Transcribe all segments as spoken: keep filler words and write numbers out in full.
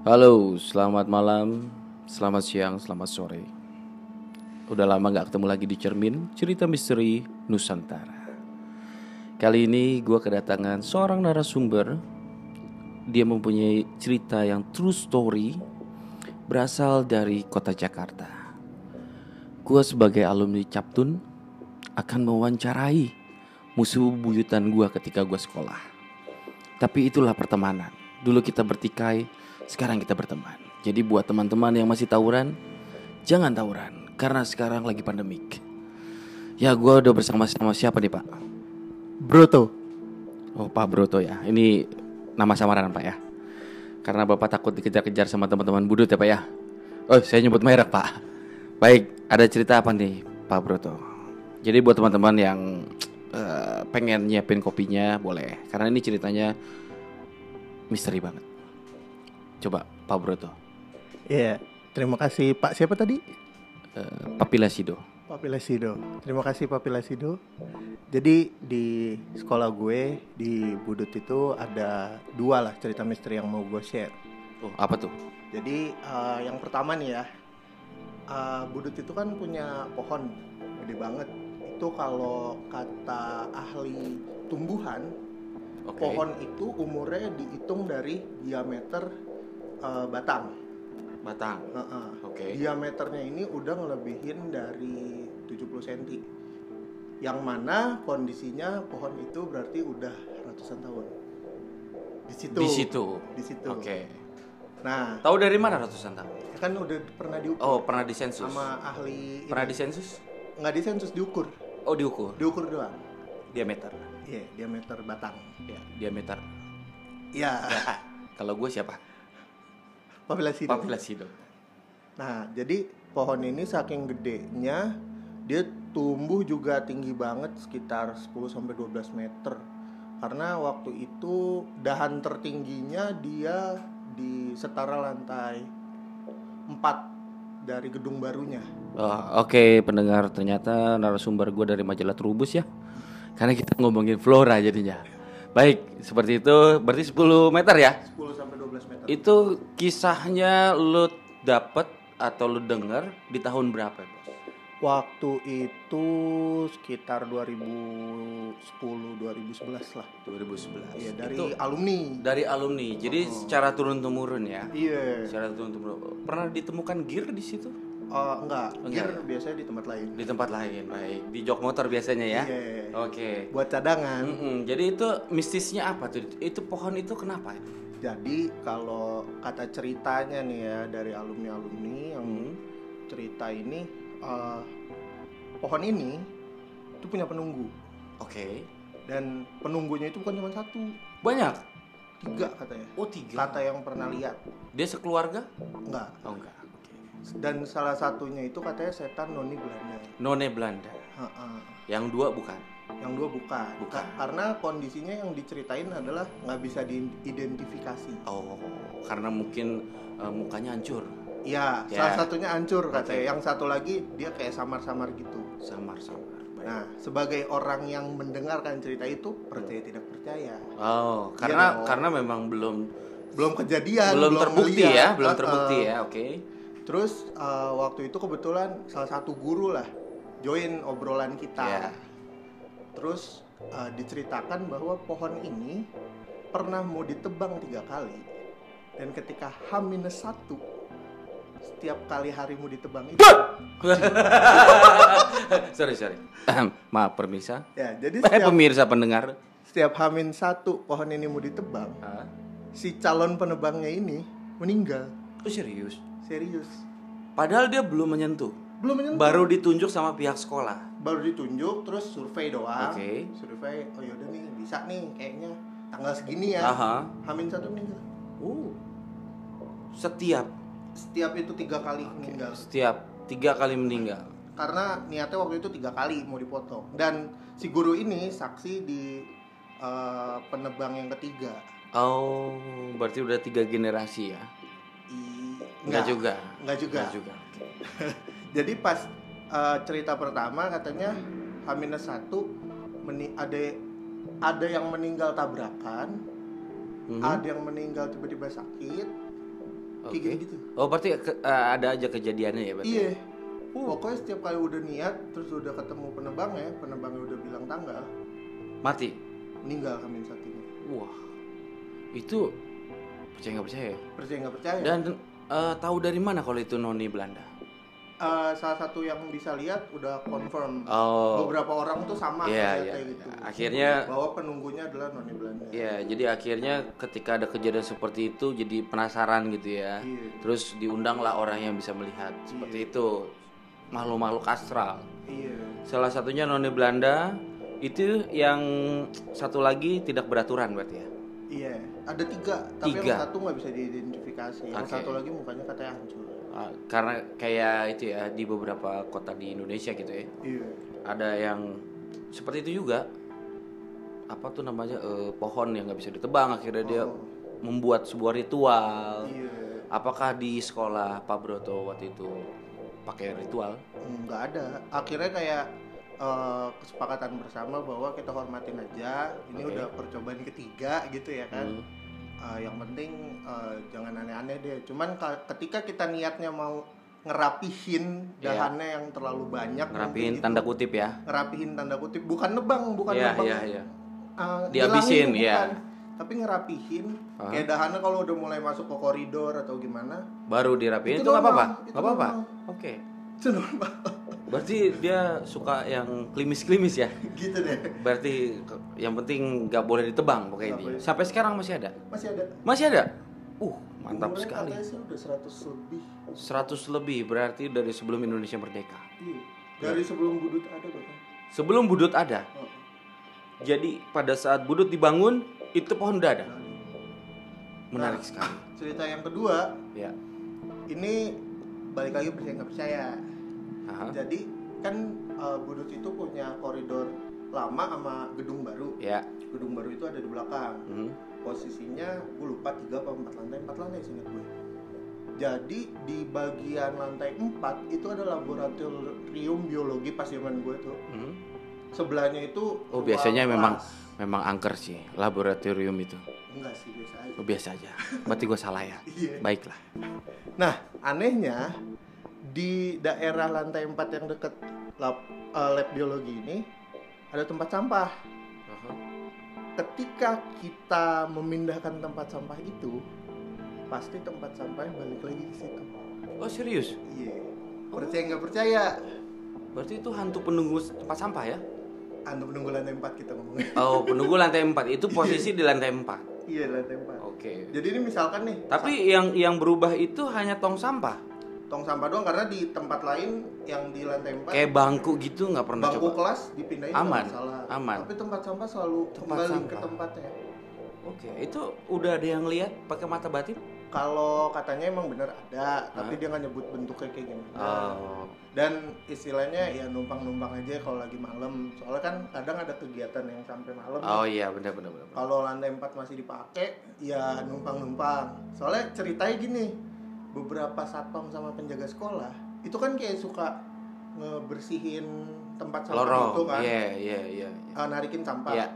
Halo, selamat malam, selamat siang, selamat sore. Udah lama gak ketemu lagi di Cermin Cerita Misteri Nusantara. Kali ini gue kedatangan seorang narasumber. Dia mempunyai cerita yang true story, berasal dari kota Jakarta. Gue sebagai alumni Captun akan mewawancarai musuh buyutan gue ketika gue sekolah. Tapi itulah pertemanan. Dulu kita bertikai, sekarang kita berteman. Jadi buat teman-teman yang masih tawuran, jangan tawuran, karena sekarang lagi pandemik. Ya, gue udah bersama sama siapa nih, Pak? Broto. Oh, Pak Broto ya. Ini nama samaran, Pak ya. Karena Bapak takut dikejar-kejar sama teman-teman Budut ya, Pak ya. Oh, saya nyebut merek, Pak. Baik, ada cerita apa nih, Pak Broto? Jadi buat teman-teman yang uh, pengen nyiapin kopinya, boleh. Karena ini ceritanya misteri banget. Coba Pak Broto. Iya, terima kasih Pak siapa tadi? Uh, Papi Lasido. Papi Lasido. Terima kasih Papi Lasido. Jadi di sekolah gue di Budut itu ada dua lah cerita misteri yang mau gue share. Oh, apa tuh? Jadi uh, yang pertama nih ya, uh, Budut itu kan punya pohon gede banget. Itu kalau kata ahli tumbuhan, okay, pohon itu umurnya dihitung dari diameter Uh, batang, batang, uh-uh. Oke. Okay. Diameternya ini udah ngelebihin dari tujuh puluh sentimeter, yang mana kondisinya pohon itu berarti udah ratusan tahun. Di situ. Di situ. Di situ. Oke. Okay. Nah, tahu dari mana ratusan tahun? Ya kan udah pernah diukur. Oh, pernah disensus. Sama ahli. Pernah ini. disensus? Nggak disensus, diukur. Oh, diukur. Diukur doang. Diameter. Iya, yeah, diameter batang. Ya, yeah, diameter. Iya. Yeah. Nah, kalau gue siapa? Papi Lasido. Papi Lasido. Nah, jadi pohon ini saking gedenya dia tumbuh juga tinggi banget sekitar sepuluh sampai dua belas meter. Karena waktu itu dahan tertingginya dia di setara lantai empat dari gedung barunya. Oh, oke, okay, pendengar, ternyata narasumber gue dari majalah Trubus ya. Karena kita ngomongin flora jadinya. Baik, seperti itu, berarti sepuluh meter ya? sepuluh sampai dua belas meter. Itu kisahnya lu dapet atau lu denger di tahun berapa, Bos? Waktu itu sekitar dua ribu sepuluh dua ribu sebelas lah. dua ribu sebelas. Iya, dari itu, alumni. Dari alumni. Jadi oh. secara turun-temurun ya. Iya. Yeah. Secara turun-temurun. Pernah ditemukan gear di situ? Uh, enggak, gear enggak. Biasanya di tempat lain. Di tempat lain, baik. Di jok motor biasanya ya. Iya. Yeah. Oke. Okay. Buat cadangan. Mm-hmm. Jadi itu mistisnya apa tuh? Itu pohon itu kenapa? Jadi kalau kata ceritanya nih ya dari alumni-alumni yang hmm. cerita ini, uh, pohon ini itu punya penunggu. Oke. Okay. Dan penunggunya itu bukan cuma satu. Banyak. Tiga katanya. Oh tiga. Kata yang pernah lihat. Dia sekeluarga? Enggak. Oh enggak. Dan salah satunya itu katanya setan Noni Belanda. Noni Belanda. Uh-uh. Yang dua bukan? Yang dua bukan. Bukan. Karena kondisinya yang diceritain adalah nggak bisa diidentifikasi. Oh, karena mungkin uh, mukanya hancur. Iya, yeah. Salah satunya hancur katanya. Okay. Yang satu lagi dia kayak samar-samar gitu. Samar-samar. Nah, sebagai orang yang mendengarkan cerita itu percaya tidak percaya. Oh, karena ya, karena memang belum belum kejadian, belum, belum terbukti melihat, ya, belum terbukti uh, ya, oke. Okay. Terus uh, waktu itu kebetulan salah satu guru lah join obrolan kita. Yeah. Terus uh, diceritakan bahwa pohon ini pernah mau ditebang tiga kali. Dan ketika H minus satu, setiap kali hari mau ditebang itu Sorry, sorry Maaf, permisa ya, jadi setiap, pemirsa pendengar setiap H minus satu pohon ini mau ditebang, huh? Si calon penebangnya ini meninggal. Oh serius? Serius. Padahal dia belum menyentuh. Belum menyentuh. Baru ditunjuk sama pihak sekolah. Baru ditunjuk, terus survei doang. Oke. Okay. Survei. Oh yaudah nih, bisa nih, kayaknya tanggal segini ya. Aha. Hamin satu meninggal. Uh. Setiap. Setiap itu tiga kali okay. meninggal. Setiap tiga kali meninggal. Karena niatnya waktu itu tiga kali mau dipotong. Dan si guru ini saksi di uh, penebang yang ketiga. Oh, berarti udah tiga generasi ya? Enggak juga. Enggak juga. Nggak juga. Jadi pas uh, cerita pertama katanya H minus satu meni- ada ada yang meninggal tabrakan, hmm. ada yang meninggal tiba-tiba sakit, Okay. Kayak gitu-gitu. Oh berarti uh, ada aja kejadiannya ya berarti? Iya. Uh. Pokoknya setiap kali udah niat, terus udah ketemu penebangnya, penebangnya udah bilang tanggal. Mati? Meninggal kami saat ini. Wah, itu percaya nggak percaya? Percaya nggak percaya. Dan uh, tahu dari mana kalau itu Noni Belanda? Uh, salah satu yang bisa lihat udah confirm. Oh. Beberapa orang tuh sama yeah, kayak, yeah. kayak gitu. Akhirnya bahwa penunggunya adalah Noni Belanda. Iya, yeah, jadi akhirnya ketika ada kejadian seperti itu jadi penasaran gitu ya. Yeah. Terus diundanglah orang yang bisa melihat seperti yeah. itu. Makhluk-makhluk astral. Iya. Yeah. Salah satunya Noni Belanda. Itu yang satu lagi tidak beraturan berarti ya? Iya, ada tiga, tapi tiga. Yang satu nggak bisa diidentifikasi, yang okay. satu lagi mukanya katanya hancur. Uh, karena kayak itu ya, di beberapa kota di Indonesia gitu ya? Iya. Ada yang seperti itu juga, apa tuh namanya, uh, pohon yang nggak bisa ditebang, akhirnya dia oh. membuat sebuah ritual. Iya. Apakah di sekolah Pak Broto waktu itu pakai ritual? Nggak ada, akhirnya kayak Uh, kesepakatan bersama bahwa kita hormatin aja ini okay. udah percobaan ketiga gitu ya kan. hmm. uh, yang penting uh, jangan aneh-aneh deh, cuman ka- ketika kita niatnya mau ngerapihin dahannya yeah. yang terlalu banyak, ngerapihin gitu, tanda kutip ya, ngerapihin tanda kutip bukan nebang, bukan yeah, nebang yeah, yeah. Uh, dihabisin ya yeah. tapi ngerapihin uh-huh. kayak dahannya kalau udah mulai masuk ke koridor atau gimana baru dirapihin, itu nggak apa-apa, nggak apa-apa, oke okay. itu normal. Berarti dia suka yang klimis-klimis ya? Gitu deh. Berarti yang penting gak boleh ditebang pokoknya ini. Sampai sekarang masih ada? Masih ada. Masih ada? Uh, mantap umurnya sekali. Umurnya katanya sih udah seratus lebih. seratus lebih, berarti dari sebelum Indonesia merdeka. Iya. Dari sebelum Budut ada bahkan. Sebelum Budut ada? Oh. Jadi pada saat Budut dibangun, itu pohon udah ada? Menarik nah, sekali. Cerita yang kedua, ya. Ini balik lagi percaya gak percaya. Aha. Jadi kan uh, Budut itu punya koridor lama sama gedung baru. Ya. Gedung baru itu ada di belakang. Hmm. Posisinya gue lupa tiga atau empat lantai, empat lantai seingat gue. Jadi di bagian lantai empat itu ada laboratorium biologi pas zaman gue tuh. Hmm. Sebelahnya itu oh biasanya kelas. memang memang angker sih laboratorium itu. Enggak sih, biasa aja. Oh, biasa aja. Berarti gue salah ya. Yeah. Baiklah. Nah, anehnya di daerah lantai empat yang dekat lab, uh, lab biologi ini ada tempat sampah. Uh-huh. Ketika kita memindahkan tempat sampah itu, pasti tempat sampahnya balik lagi ke situ. Oh serius? Iya. Yeah. Percaya nggak percaya? Berarti itu hantu penunggu tempat sampah ya? Hantu penunggu lantai empat kita ngomongin. Oh penunggu lantai empat itu posisi di lantai empat. Iya yeah, lantai empat. Oke. Okay. Jadi ini misalkan nih. Tapi sampah. yang yang berubah itu hanya tong sampah. Tong sampah doang, karena di tempat lain yang di lantai empat kayak bangku gitu nggak pernah bangku coba. Kelas dipindahin aman salah. Aman, tapi tempat sampah selalu tempat kembali sampah. Ke tempatnya. Oke, okay. Itu udah ada yang lihat pakai mata batin? Kalau katanya emang bener ada, tapi huh? dia nggak nyebut bentuknya kayak gimana. Oh. Dan istilahnya ya numpang-numpang aja kalau lagi malam, soalnya kan kadang ada kegiatan yang sampai malam. Oh iya benar-benar. Kalau lantai empat masih dipakai, ya numpang-numpang. Soalnya ceritanya gini. Beberapa satpam sama penjaga sekolah itu kan kayak suka ngebersihin tempat sampah itu kan, yeah, yeah, yeah, yeah. Uh, narikin sampah. Yeah.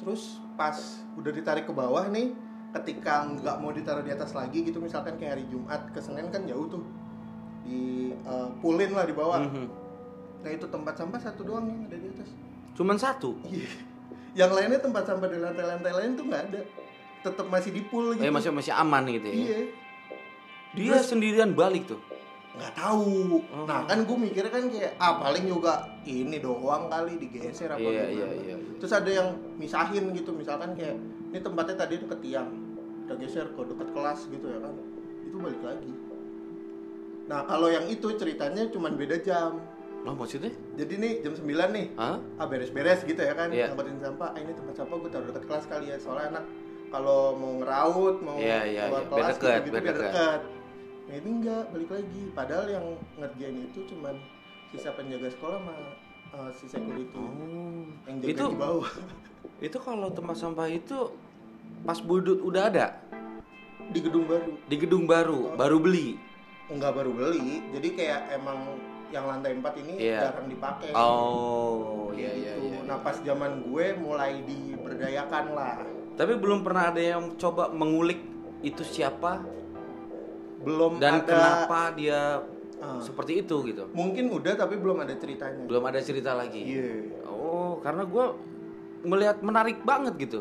Terus pas udah ditarik ke bawah nih, ketika nggak mau ditaruh di atas lagi gitu, misalkan kayak hari Jumat ke Senin kan jauh tuh, di uh, pulin lah di bawah. Mm-hmm. Nah itu tempat sampah satu doang yang ada di atas. Cuman satu. Yang lainnya tempat sampah di lantai-lantai lain tuh nggak ada, tetap masih di pool gitu. Eh, masih masih aman gitu ya. Iya. Dia terus, sendirian balik tuh? Nggak tahu. Oh. Nah kan gue mikirnya kan kayak ah paling juga ini doang kali digeser apa yeah, gitu. Yeah, yeah, yeah. Terus ada yang misahin gitu, misalkan kayak ini tempatnya tadi itu ke tiang, udah geser ke dekat kelas gitu ya kan. Itu balik lagi. Nah kalau yang itu ceritanya cuma beda jam. Loh maksudnya? Jadi nih jam sembilan nih. Huh? Ah beres-beres gitu ya kan. Yeah. Ngangkatin sampah, ah, ini tempat sampah gue taruh dekat kelas kali ya. Soalnya anak kalau mau ngeraut, mau yeah, yeah, keluar yeah. kelas deket, gitu biar dekat. Nah itu enggak, balik lagi. Padahal yang ngerjain itu cuman sisa penjaga sekolah sama uh, si security oh. yang jaga itu, di bawah. Itu kalau tempat sampah itu pas Budut udah ada? Di gedung baru. Di gedung baru, oh. baru beli? Enggak baru beli, jadi kayak emang yang lantai empat ini yeah. jarang dipakai. Oh iya iya iya. Nah pas zaman gue mulai diberdayakan lah. Tapi belum pernah ada yang coba mengulik itu siapa? belum dan ada. Dan kenapa dia uh, seperti itu gitu? Mungkin udah tapi belum ada ceritanya. Belum ada cerita lagi. Yeah. Oh, karena gue melihat menarik banget gitu.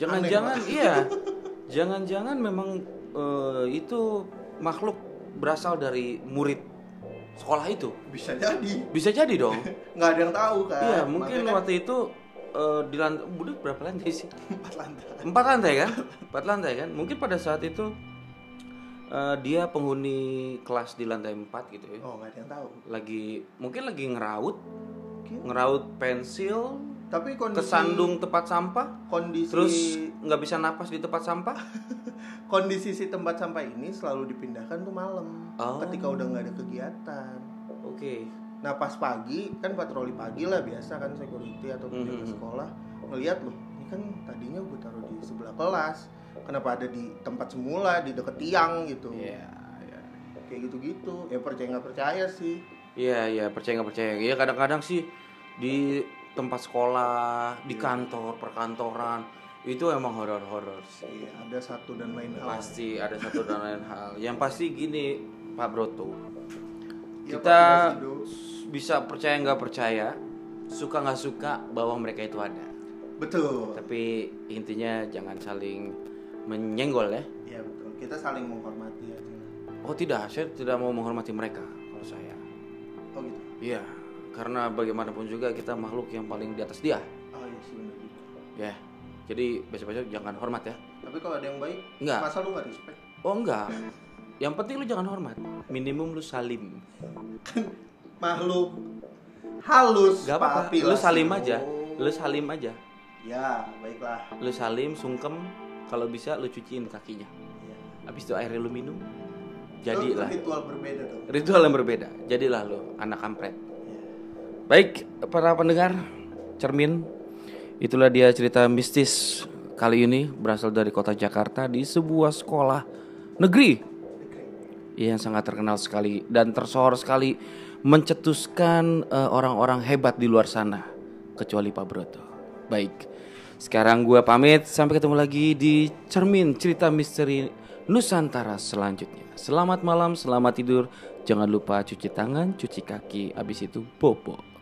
Jangan-jangan iya, jangan-jangan memang uh, itu makhluk berasal dari murid sekolah itu. Bisa jadi. Bisa jadi dong. Nggak ada yang tahu kan. Iya, mungkin makanya waktu itu uh, di lantai Budut berapa lantai sih? Empat lantai. Empat lantai kan? Empat lantai kan? Mungkin pada saat itu uh, dia penghuni kelas di lantai empat gitu ya. Oh, nggak ada yang tahu. Lagi mungkin lagi ngeraut, ngeraut pensil. Tapi kondisi kesandung tempat sampah, kondisi terus nggak bisa napas di tempat sampah. Kondisi si tempat sampah ini selalu dipindahkan tuh malam, oh, ketika udah nggak ada kegiatan. Oke. Okay. Nah pas pagi kan patroli pagi lah biasa kan security atau penjaga mm-hmm. sekolah ngelihat loh, ini kan tadinya gue taruh di sebelah kelas, kenapa ada di tempat semula di deket tiang gitu? Iya. Yeah, yeah. Kayak gitu-gitu. Ya percaya nggak percaya sih? Iya yeah, iya yeah, percaya nggak percaya. Iya kadang-kadang sih di tempat sekolah, di kantor, perkantoran, itu emang horor-horor sih. Iya, ada satu dan lain hal. Pasti ada satu dan lain hal. Yang pasti gini, Pak Broto, ya, kita Pak bisa percaya nggak percaya, suka nggak suka bahwa mereka itu ada. Betul. Tapi intinya jangan saling menyenggol ya. Iya betul. Kita saling menghormati aja. Oh tidak, saya tidak mau menghormati mereka kalau saya. Oh gitu. Iya. Karena bagaimanapun juga kita makhluk yang paling di atas dia. Oh iya sih benar. Ya, jadi besok-besok jangan hormat ya. Tapi kalau ada yang baik, enggak. Masa lu nggak respect? Oh enggak. Yang penting lu jangan hormat. Minimum lu salim. Makhluk halus. Gak apa-apa. Lu salim aja. Lu salim aja. Ya, baiklah. Lu salim, sungkem. Kalau bisa lu cuciin kakinya. Ya. Habis itu airnya lu minum. Jadilah. Itu ritual berbeda dong. Ritual yang berbeda. Jadilah lu anak kampret. Baik, para pendengar Cermin, itulah dia cerita mistis kali ini berasal dari kota Jakarta di sebuah sekolah negeri yang sangat terkenal sekali dan tersohor sekali, mencetuskan uh, orang-orang hebat di luar sana kecuali Pak Broto. Baik, sekarang gue pamit, sampai ketemu lagi di Cermin Cerita Misteri Nusantara selanjutnya. Selamat malam, selamat tidur. Jangan lupa cuci tangan, cuci kaki, habis itu bobo.